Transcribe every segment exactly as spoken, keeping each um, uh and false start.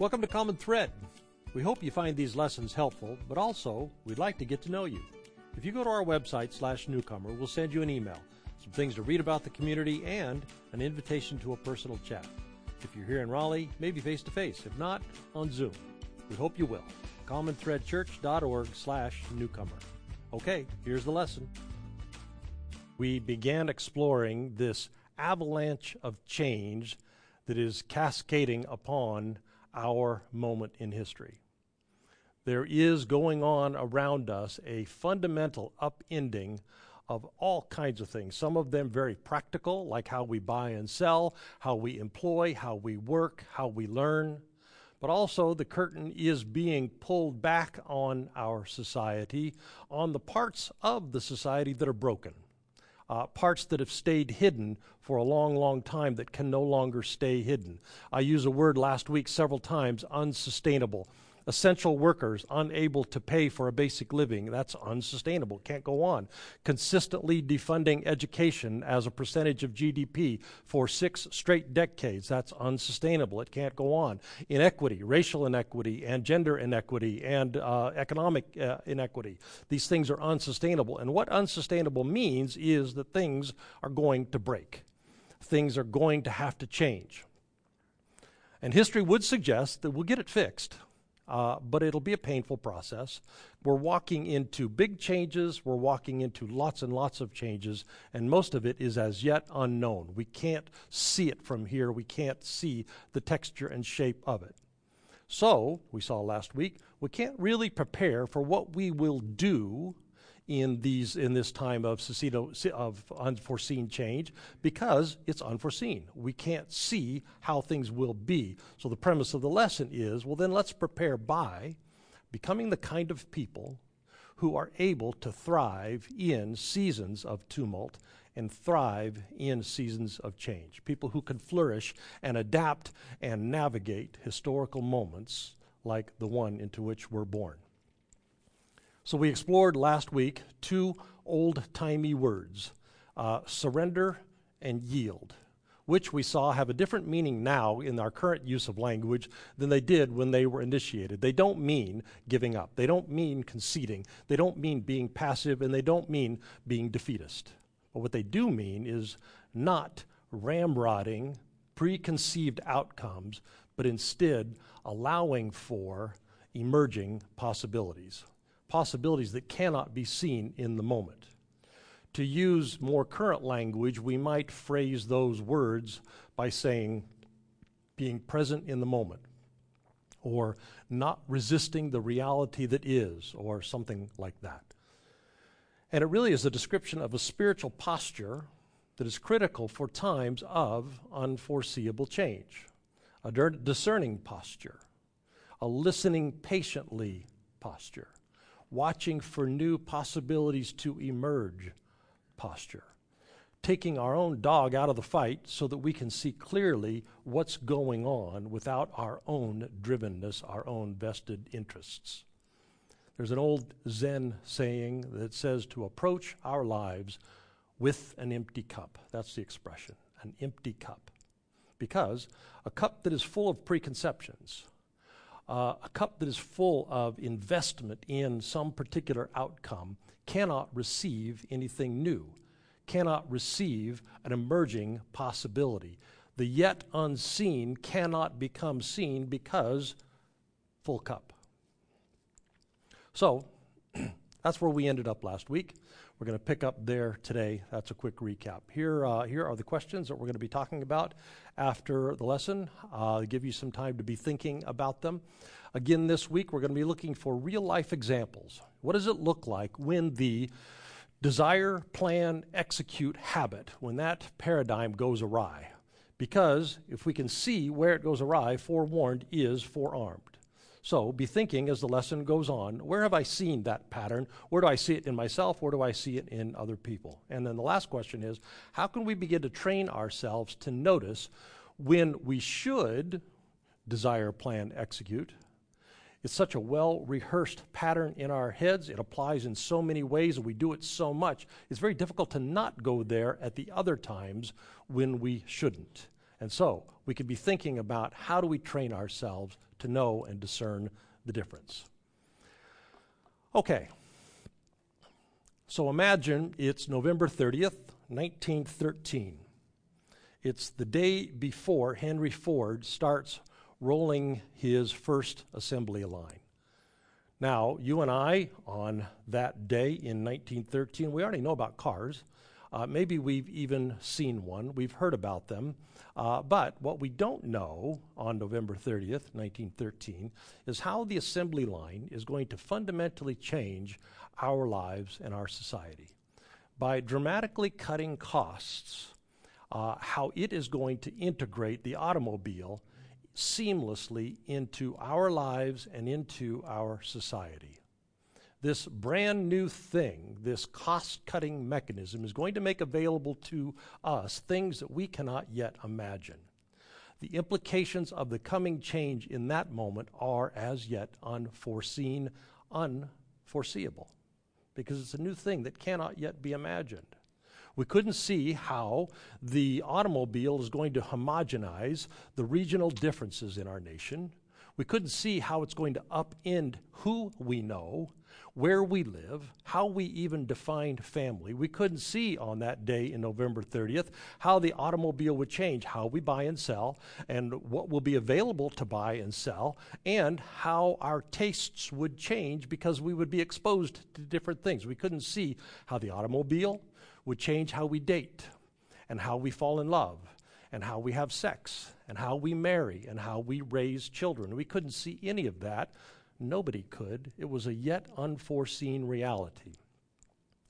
Welcome to Common Thread. We hope you find these lessons helpful, but also we'd like to get to know you. If you go to our website slash newcomer, we'll send you an email, some things to read about the community, and an invitation to a personal chat. If you're here in Raleigh, maybe face to face. If not, on Zoom. We hope you will. Common Thread Church dot org slash newcomer. Okay, here's the lesson. We began exploring this avalanche of change that is cascading upon our moment in history. There is going on around us a fundamental upending of all kinds of things, some of them very practical, like how we buy and sell, how we employ, how we work, how we learn. But also the curtain is being pulled back on our society, on the parts of the society that are broken, uh, parts that have stayed hidden for a long, long time that can no longer stay hidden. I used a word last week several times, unsustainable. Essential workers unable to pay for a basic living. That's unsustainable. Can't go on. Consistently defunding education as a percentage of G D P for six straight decades. That's unsustainable. It can't go on. Inequity, racial inequity, and gender inequity, and uh, economic uh, inequity. These things are unsustainable. And what unsustainable means is that things are going to break. Things are going to have to change. And history would suggest that we'll get it fixed. Uh, but it'll be a painful process. We're walking into big changes. We're walking into lots and lots of changes, and most of it is as yet unknown. We can't see it from here. We can't see the texture and shape of it. So, we saw last week, we can't really prepare for what we will do in these in this time of, of unforeseen change because it's unforeseen. We can't see how things will be. So the premise of the lesson is, well, then let's prepare by becoming the kind of people who are able to thrive in seasons of tumult and thrive in seasons of change, people who can flourish and adapt and navigate historical moments like the one into which we're born. So we explored last week two old-timey words, uh, surrender and yield, which we saw have a different meaning now in our current use of language than they did when they were initiated. They don't mean giving up. They don't mean conceding. They don't mean being passive, and they don't mean being defeatist. But what they do mean is not ramrodding preconceived outcomes, but instead allowing for emerging possibilities. possibilities that cannot be seen in the moment. To use more current language, we might phrase those words by saying being present in the moment, or not resisting the reality that is, or something like that. And it really is a description of a spiritual posture that is critical for times of unforeseeable change, a discerning posture, a listening patiently posture, watching for new possibilities to emerge posture, taking our own dog out of the fight so that we can see clearly what's going on without our own drivenness, our own vested interests. There's an old Zen saying that says to approach our lives with an empty cup. That's the expression, an empty cup. Because a cup that is full of preconceptions, Uh, a cup that is full of investment in some particular outcome cannot receive anything new, cannot receive an emerging possibility. The yet unseen cannot become seen because full cup. So that's where we ended up last week. We're going to pick up there today. That's a quick recap. Here, uh, here are the questions that we're going to be talking about after the lesson. Uh, give you some time to be thinking about them. Again, this week, we're going to be looking for real-life examples. What does it look like when the desire, plan, execute habit, when that paradigm goes awry? Because if we can see where it goes awry, forewarned is forearmed. So be thinking as the lesson goes on, where have I seen that pattern? Where do I see it in myself? Where do I see it in other people? And then the last question is, how can we begin to train ourselves to notice when we should desire, plan, execute? It's such a well-rehearsed pattern in our heads. It applies in so many ways, and we do it so much. It's very difficult to not go there at the other times when we shouldn't. And so we could be thinking about how do we train ourselves to know and discern the difference. Okay, so imagine it's November thirtieth, nineteen thirteen. It's the day before Henry Ford starts rolling his first assembly line. Now, you and I, on that day in nineteen thirteen, we already know about cars. Uh, maybe we've even seen one. We've heard about them. Uh, but what we don't know on November thirtieth, nineteen thirteen, is how the assembly line is going to fundamentally change our lives and our society. By dramatically cutting costs, uh, how it is going to integrate the automobile seamlessly into our lives and into our society. This brand new thing, this cost-cutting mechanism, is going to make available to us things that we cannot yet imagine. The implications of the coming change in that moment are as yet unforeseen, unforeseeable, because it's a new thing that cannot yet be imagined. We couldn't see how the automobile is going to homogenize the regional differences in our nation. We couldn't see how it's going to upend who we know, where we live, how we even defined family. We couldn't see on that day in November thirtieth how the automobile would change, how we buy and sell, and what will be available to buy and sell, and how our tastes would change because we would be exposed to different things. We couldn't see how the automobile would change how we date, and how we fall in love, and how we have sex, and how we marry, and how we raise children. We couldn't see any of that. Nobody could. It was a yet unforeseen reality.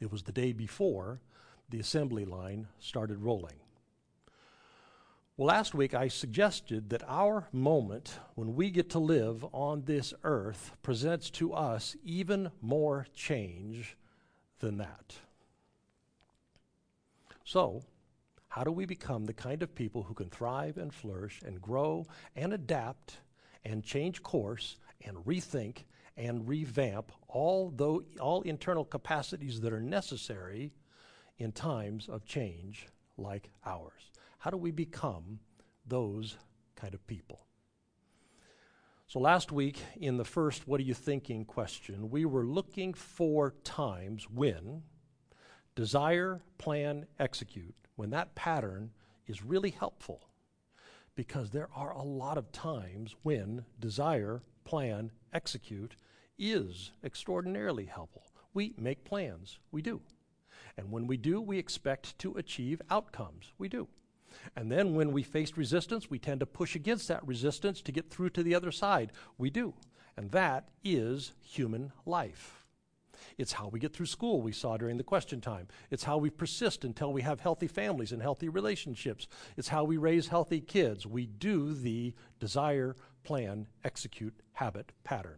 It was the day before the assembly line started rolling. Well, last week I suggested that our moment when we get to live on this earth presents to us even more change than that. So, how do we become the kind of people who can thrive and flourish and grow and adapt and change course and rethink and revamp all, though, all internal capacities that are necessary in times of change like ours? How do we become those kind of people? So last week in the first "What are you thinking?" question, we were looking for times when desire, plan, execute, when that pattern is really helpful, because there are a lot of times when desire, plan, execute is extraordinarily helpful. We make plans. We do. And when we do, we expect to achieve outcomes. We do. And then when we face resistance, we tend to push against that resistance to get through to the other side. We do. And that is human life. It's how we get through school, we saw during the question time. It's how we persist until we have healthy families and healthy relationships. It's how we raise healthy kids. We do the desire, plan, execute, habit, pattern.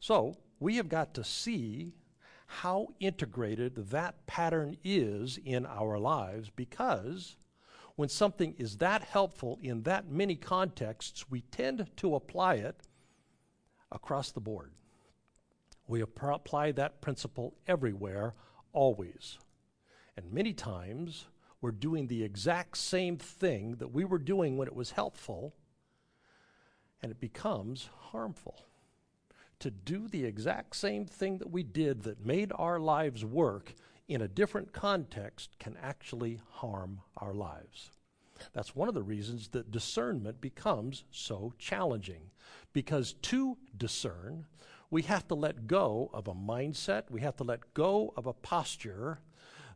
So we have got to see how integrated that pattern is in our lives, because when something is that helpful in that many contexts, we tend to apply it across the board. We apply that principle everywhere, always. And many times, we're doing the exact same thing that we were doing when it was helpful, and it becomes harmful. To do the exact same thing that we did that made our lives work in a different context can actually harm our lives. That's one of the reasons that discernment becomes so challenging, because to discern, we have to let go of a mindset, we have to let go of a posture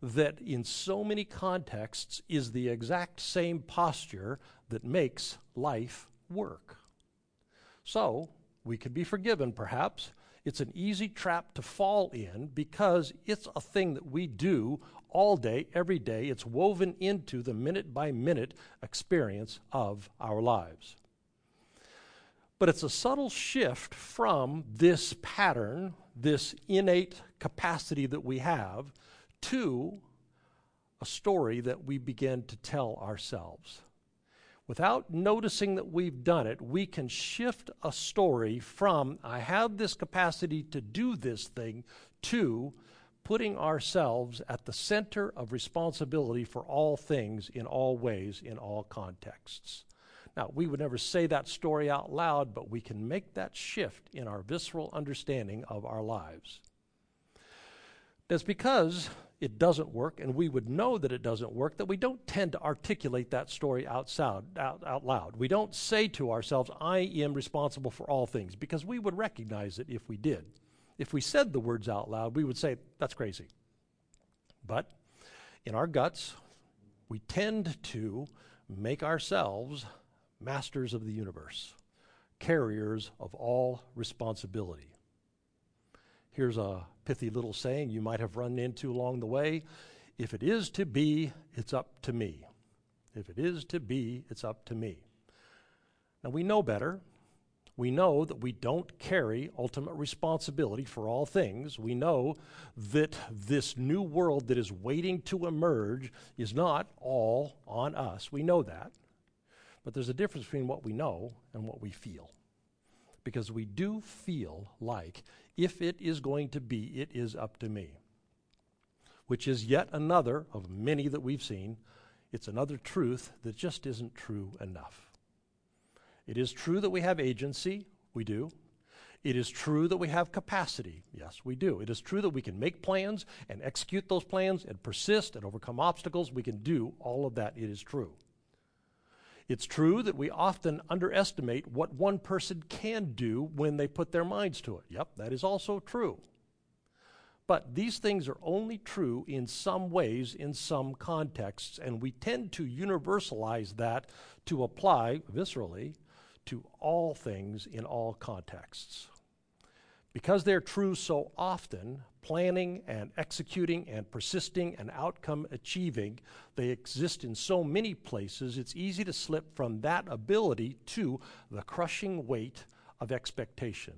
that in so many contexts is the exact same posture that makes life work. So, we could be forgiven, perhaps. It's an easy trap to fall in because it's a thing that we do all day, every day. It's woven into the minute-by-minute experience of our lives. But it's a subtle shift from this pattern, this innate capacity that we have, to a story that we begin to tell ourselves. Without noticing that we've done it, we can shift a story from, I have this capacity to do this thing, to putting ourselves at the center of responsibility for all things, in all ways, in all contexts. Now, we would never say that story out loud, but we can make that shift in our visceral understanding of our lives. That's because it doesn't work, and we would know that it doesn't work, that we don't tend to articulate that story out, sound, out, out loud. We don't say to ourselves, I am responsible for all things, because we would recognize it if we did. If we said the words out loud, we would say, that's crazy. But in our guts, we tend to make ourselves masters of the universe, carriers of all responsibility. Here's a pithy little saying you might have run into along the way. If it is to be, it's up to me. If it is to be, it's up to me. Now we know better. We know that we don't carry ultimate responsibility for all things. We know that this new world that is waiting to emerge is not all on us. We know that. But there's a difference between what we know and what we feel. Because we do feel like, if it is going to be, it is up to me. Which is yet another of many that we've seen. It's another truth that just isn't true enough. It is true that we have agency. We do. It is true that we have capacity. Yes, we do. It is true that we can make plans and execute those plans and persist and overcome obstacles. We can do all of that. It is true. It's true that we often underestimate what one person can do when they put their minds to it. Yep, that is also true. But these things are only true in some ways, in some contexts, and we tend to universalize that to apply viscerally to all things in all contexts. Because they're true so often, planning and executing and persisting and outcome achieving, they exist in so many places, it's easy to slip from that ability to the crushing weight of expectation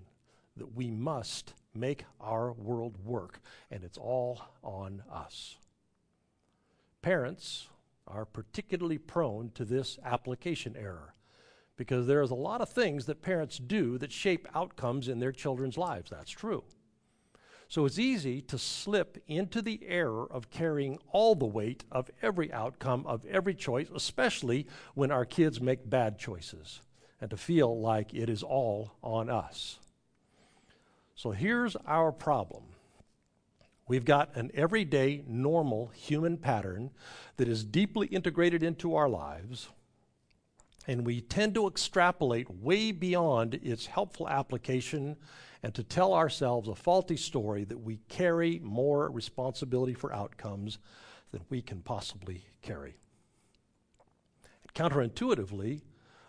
that we must make our world work, and it's all on us. Parents are particularly prone to this application error, because there's a lot of things that parents do that shape outcomes in their children's lives. That's true. So it's easy to slip into the error of carrying all the weight of every outcome, of every choice, especially when our kids make bad choices, and to feel like it is all on us. So here's our problem. We've got an everyday, normal human pattern that is deeply integrated into our lives, and we tend to extrapolate way beyond its helpful application and to tell ourselves a faulty story that we carry more responsibility for outcomes than we can possibly carry. Counterintuitively,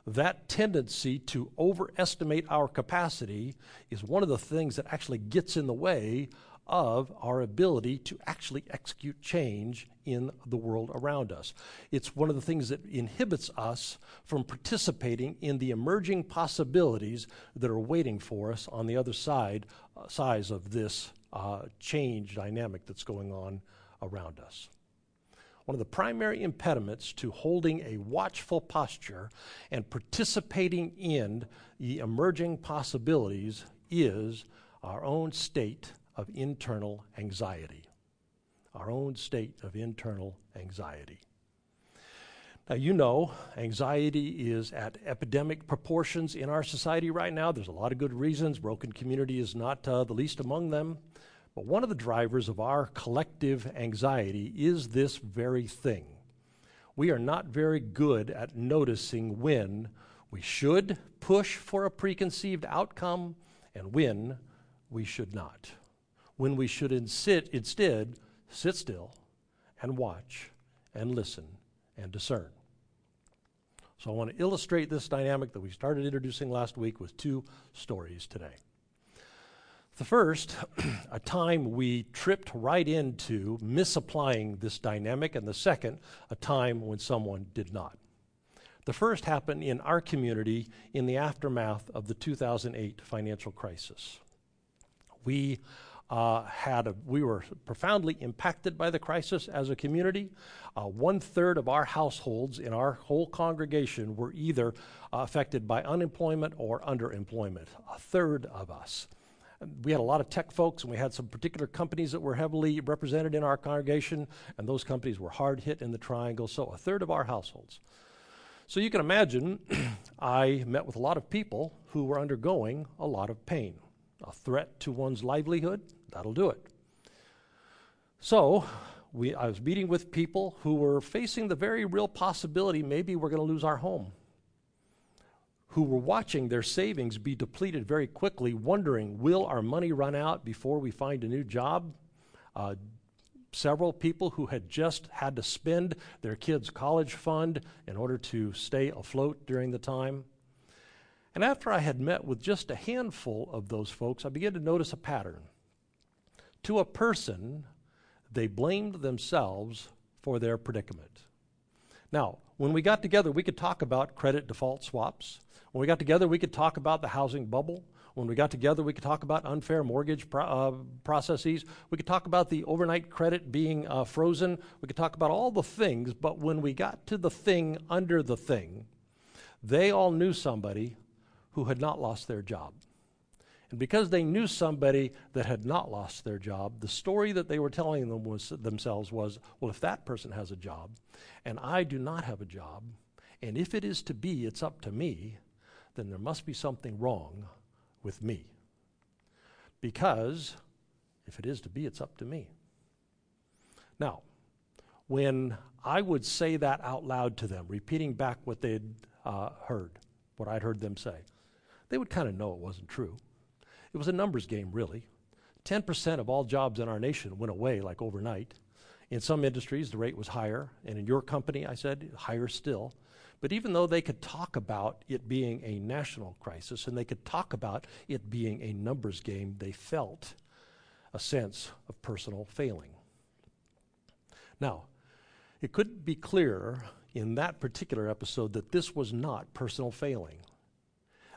that tendency to overestimate our capacity is one of the things that actually gets in the way of our ability to actually execute change in the world around us. It's one of the things that inhibits us from participating in the emerging possibilities that are waiting for us on the other side uh, size of this uh, change dynamic that's going on around us. One of the primary impediments to holding a watchful posture and participating in the emerging possibilities is our own state of internal anxiety. Our own state of internal anxiety. Now, you know, anxiety is at epidemic proportions in our society right now. There's a lot of good reasons. Broken community is not uh, the least among them. But one of the drivers of our collective anxiety is this very thing. We are not very good at noticing when we should push for a preconceived outcome and when we should not. When we should insit, instead sit still and watch and listen and discern. So I want to illustrate this dynamic that we started introducing last week with two stories today. The first, a time we tripped right into misapplying this dynamic, and the second, a time when someone did not. The first happened in our community in the aftermath of the two thousand eight financial crisis. We Uh, had a, we were profoundly impacted by the crisis as a community. Uh, one-third of our households in our whole congregation were either uh, affected by unemployment or underemployment, a third of us. We had a lot of tech folks, and we had some particular companies that were heavily represented in our congregation, and those companies were hard hit in the triangle, so a third of our households. So you can imagine I met with a lot of people who were undergoing a lot of pain. A threat to one's livelihood, that'll do it. So we, I was meeting with people who were facing the very real possibility maybe we're going to lose our home, who were watching their savings be depleted very quickly, wondering, will our money run out before we find a new job? Uh, several people who had just had to spend their kids' college fund in order to stay afloat during the time. And after I had met with just a handful of those folks, I began to notice a pattern. To a person, they blamed themselves for their predicament. Now, when we got together, we could talk about credit default swaps. When we got together, we could talk about the housing bubble. When we got together, we could talk about unfair mortgage pro- uh, processes. We could talk about the overnight credit being uh, frozen. We could talk about all the things, but when we got to the thing under the thing, they all knew somebody who had not lost their job. And because they knew somebody that had not lost their job, the story that they were telling them was, themselves was, well, if that person has a job, and I do not have a job, and if it is to be, it's up to me, then there must be something wrong with me. Because if it is to be, it's up to me. Now, when I would say that out loud to them, repeating back what they'd uh, heard, what I'd heard them say, they would kind of know it wasn't true. It was a numbers game, really. ten percent of all jobs in our nation went away like overnight. In some industries, the rate was higher, and in your company, I said, higher still. But even though they could talk about it being a national crisis and they could talk about it being a numbers game, they felt a sense of personal failing. Now, it couldn't be clearer in that particular episode that this was not personal failing.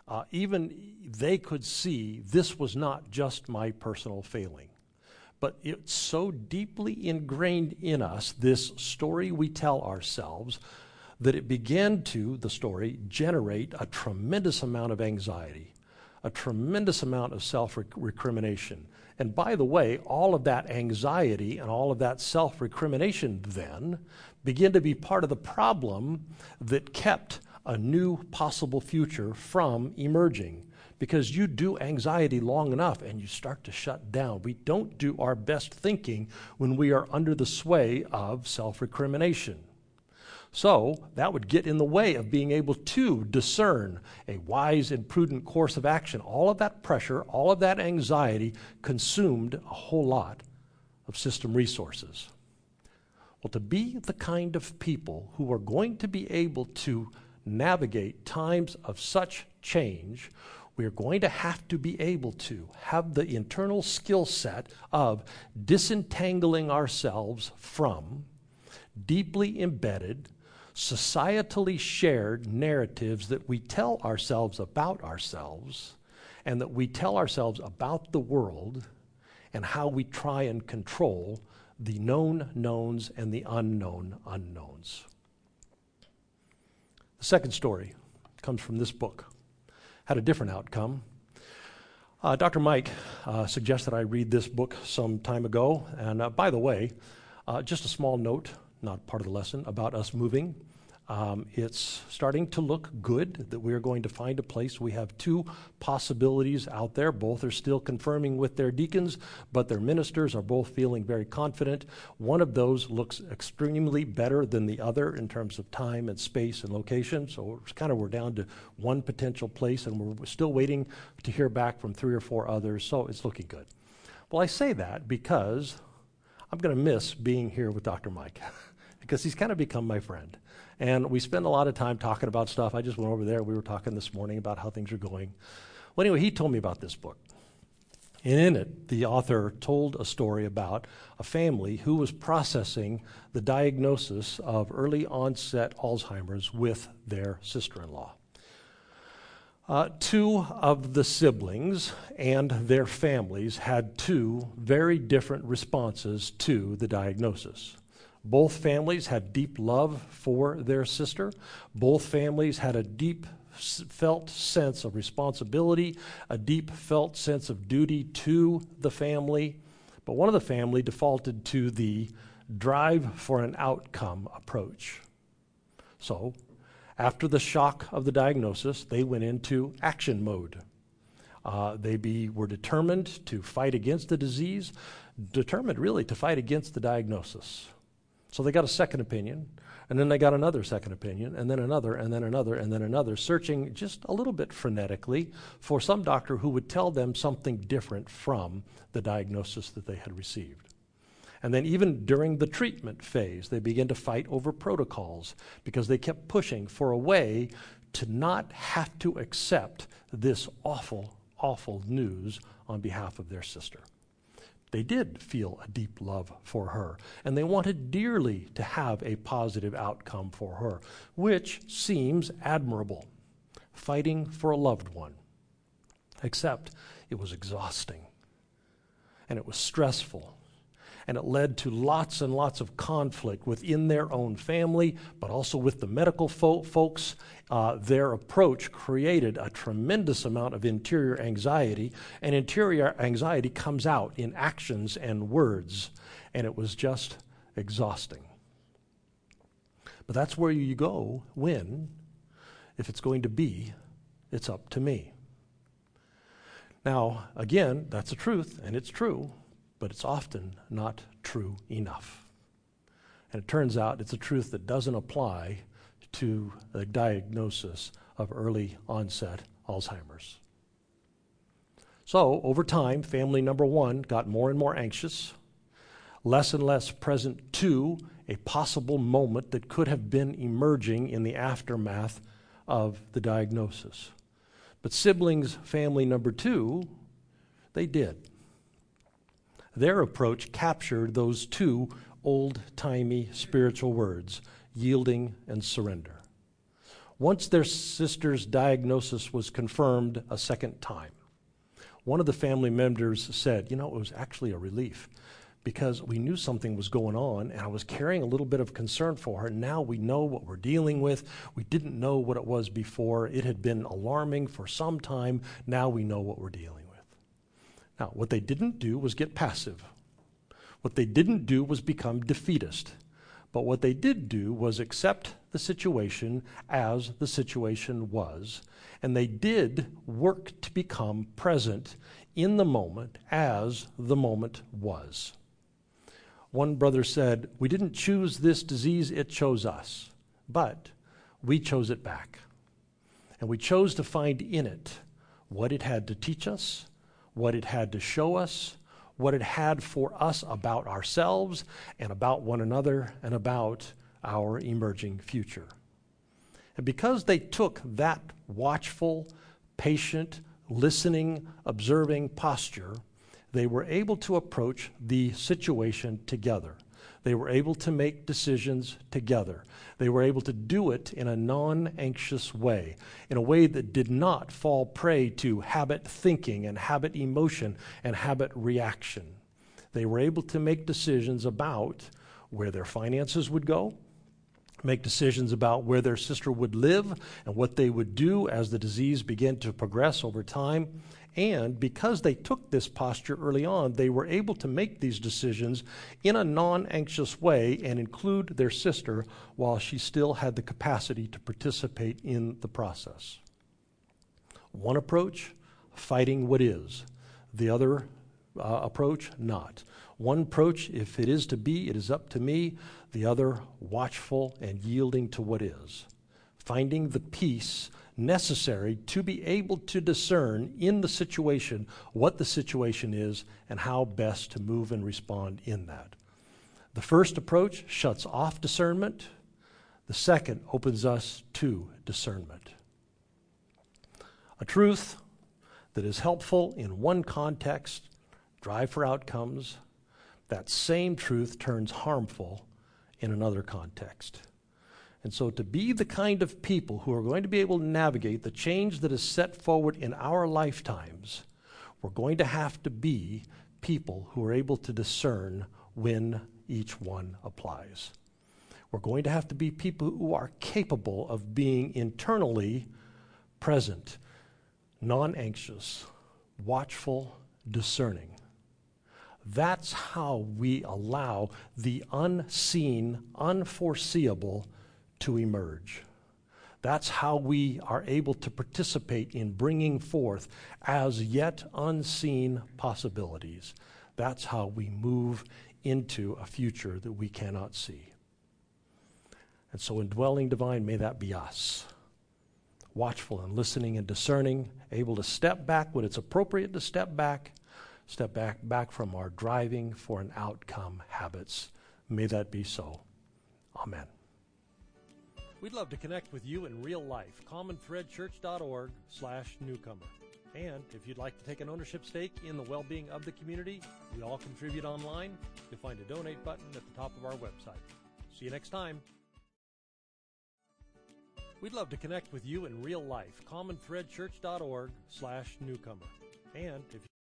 Uh, even they could see this was not just my personal failing. But it's so deeply ingrained in us, this story we tell ourselves, that it began to, the story, generate a tremendous amount of anxiety, a tremendous amount of self-recrimination. And by the way, all of that anxiety and all of that self-recrimination then began to be part of the problem that kept a new possible future from emerging. Because you do anxiety long enough and you start to shut down. We don't do our best thinking when we are under the sway of self-recrimination. So that would get in the way of being able to discern a wise and prudent course of action. All of that pressure, all of that anxiety consumed a whole lot of system resources. Well, to be the kind of people who are going to be able to navigate times of such change, we are going to have to be able to have the internal skill set of disentangling ourselves from deeply embedded, societally shared narratives that we tell ourselves about ourselves and that we tell ourselves about the world and how we try and control the known knowns and the unknown unknowns. The second story comes from this book. Had a different outcome. Uh, Doctor Mike uh, suggested I read this book some time ago. And uh, by the way, uh, just a small note, not part of the lesson, about us moving. Um, it's starting to look good that we are going to find a place. We have two possibilities out there. Both are still confirming with their deacons, but their ministers are both feeling very confident. One of those looks extremely better than the other in terms of time and space and location. So it's kind of we're down to one potential place, and we're still waiting to hear back from three or four others. So it's looking good. Well, I say that because I'm going to miss being here with Doctor Mike because he's kind of become my friend. And we spend a lot of time talking about stuff. I just went over there. We were talking this morning about how things are going. Well, anyway, he told me about this book. And in it, the author told a story about a family who was processing the diagnosis of early onset Alzheimer's with their sister-in-law. Uh, two of the siblings and their families had two very different responses to the diagnosis. Both families had deep love for their sister. Both families had a deep felt sense of responsibility, a deep felt sense of duty to the family. But one of the family defaulted to the drive for an outcome approach. So After the shock of the diagnosis, they went into action mode. Uh, they be, were determined to fight against the disease, determined really to fight against the diagnosis. So they got a second opinion, and then they got another second opinion, and then another, and then another, and then another, searching just a little bit frenetically for some doctor who would tell them something different from the diagnosis that they had received. And then even during the treatment phase, they began to fight over protocols because they kept pushing for a way to not have to accept this awful, awful news on behalf of their sister. They did feel a deep love for her, and they wanted dearly to have a positive outcome for her, which seems admirable, fighting for a loved one. Except it was exhausting, and it was stressful, and it led to lots and lots of conflict within their own family, but also with the medical fo- folks. Uh, their approach created a tremendous amount of interior anxiety, and interior anxiety comes out in actions and words, and it was just exhausting. But that's where you go when, if it's going to be, it's up to me. Now, again, that's the truth, and it's true. But it's often not true enough. And it turns out it's a truth that doesn't apply to the diagnosis of early onset Alzheimer's. So over time, family number one got more and more anxious, less and less present to a possible moment that could have been emerging in the aftermath of the diagnosis. But siblings family number two, they did. Their approach captured those two old-timey spiritual words, yielding and surrender. Once their sister's diagnosis was confirmed a second time, one of the family members said, you know, it was actually a relief because we knew something was going on and I was carrying a little bit of concern for her. Now we know what we're dealing with. We didn't know what it was before. It had been alarming for some time. Now we know what we're dealing with. Now, what they didn't do was get passive. What they didn't do was become defeatist. But what they did do was accept the situation as the situation was, and they did work to become present in the moment as the moment was. One brother said, "We didn't choose this disease, it chose us, but we chose it back. And we chose to find in it what it had to teach us, what it had to show us, what it had for us about ourselves and about one another and about our emerging future." And because they took that watchful, patient, listening, observing posture, they were able to approach the situation together. They were able to make decisions together. They were able to do it in a non-anxious way, in a way that did not fall prey to habit thinking and habit emotion and habit reaction. They were able to make decisions about where their finances would go, make decisions about where their sister would live and what they would do as the disease began to progress over time. And because they took this posture early on, they were able to make these decisions in a non-anxious way and include their sister while she still had the capacity to participate in the process. One approach, fighting what is. The other uh, approach, not. One approach, if it is to be, it is up to me. The other, watchful and yielding to what is. Finding the peace necessary to be able to discern in the situation what the situation is and how best to move and respond in that. The first approach shuts off discernment. The second opens us to discernment. A truth that is helpful in one context, drive for outcomes, that same truth turns harmful in another context. And so to be the kind of people who are going to be able to navigate the change that is set forward in our lifetimes, we're going to have to be people who are able to discern when each one applies. We're going to have to be people who are capable of being internally present, non-anxious, watchful, discerning. That's how we allow the unseen, unforeseeable to emerge. That's how we are able to participate in bringing forth as yet unseen possibilities. That's how we move into a future that we cannot see. And so indwelling divine, may that be us. Watchful and listening and discerning, able to step back when it's appropriate to step back, step back, back from our driving for an outcome habits. May that be so. Amen. We'd love to connect with you in real life. Common Thread Church dot org slash newcomer. And if you'd like to take an ownership stake in the well-being of the community, we all contribute online. You'll find a donate button at the top of our website. See you next time. We'd love to connect with you in real life. Common Thread Church dot org slash newcomer. And if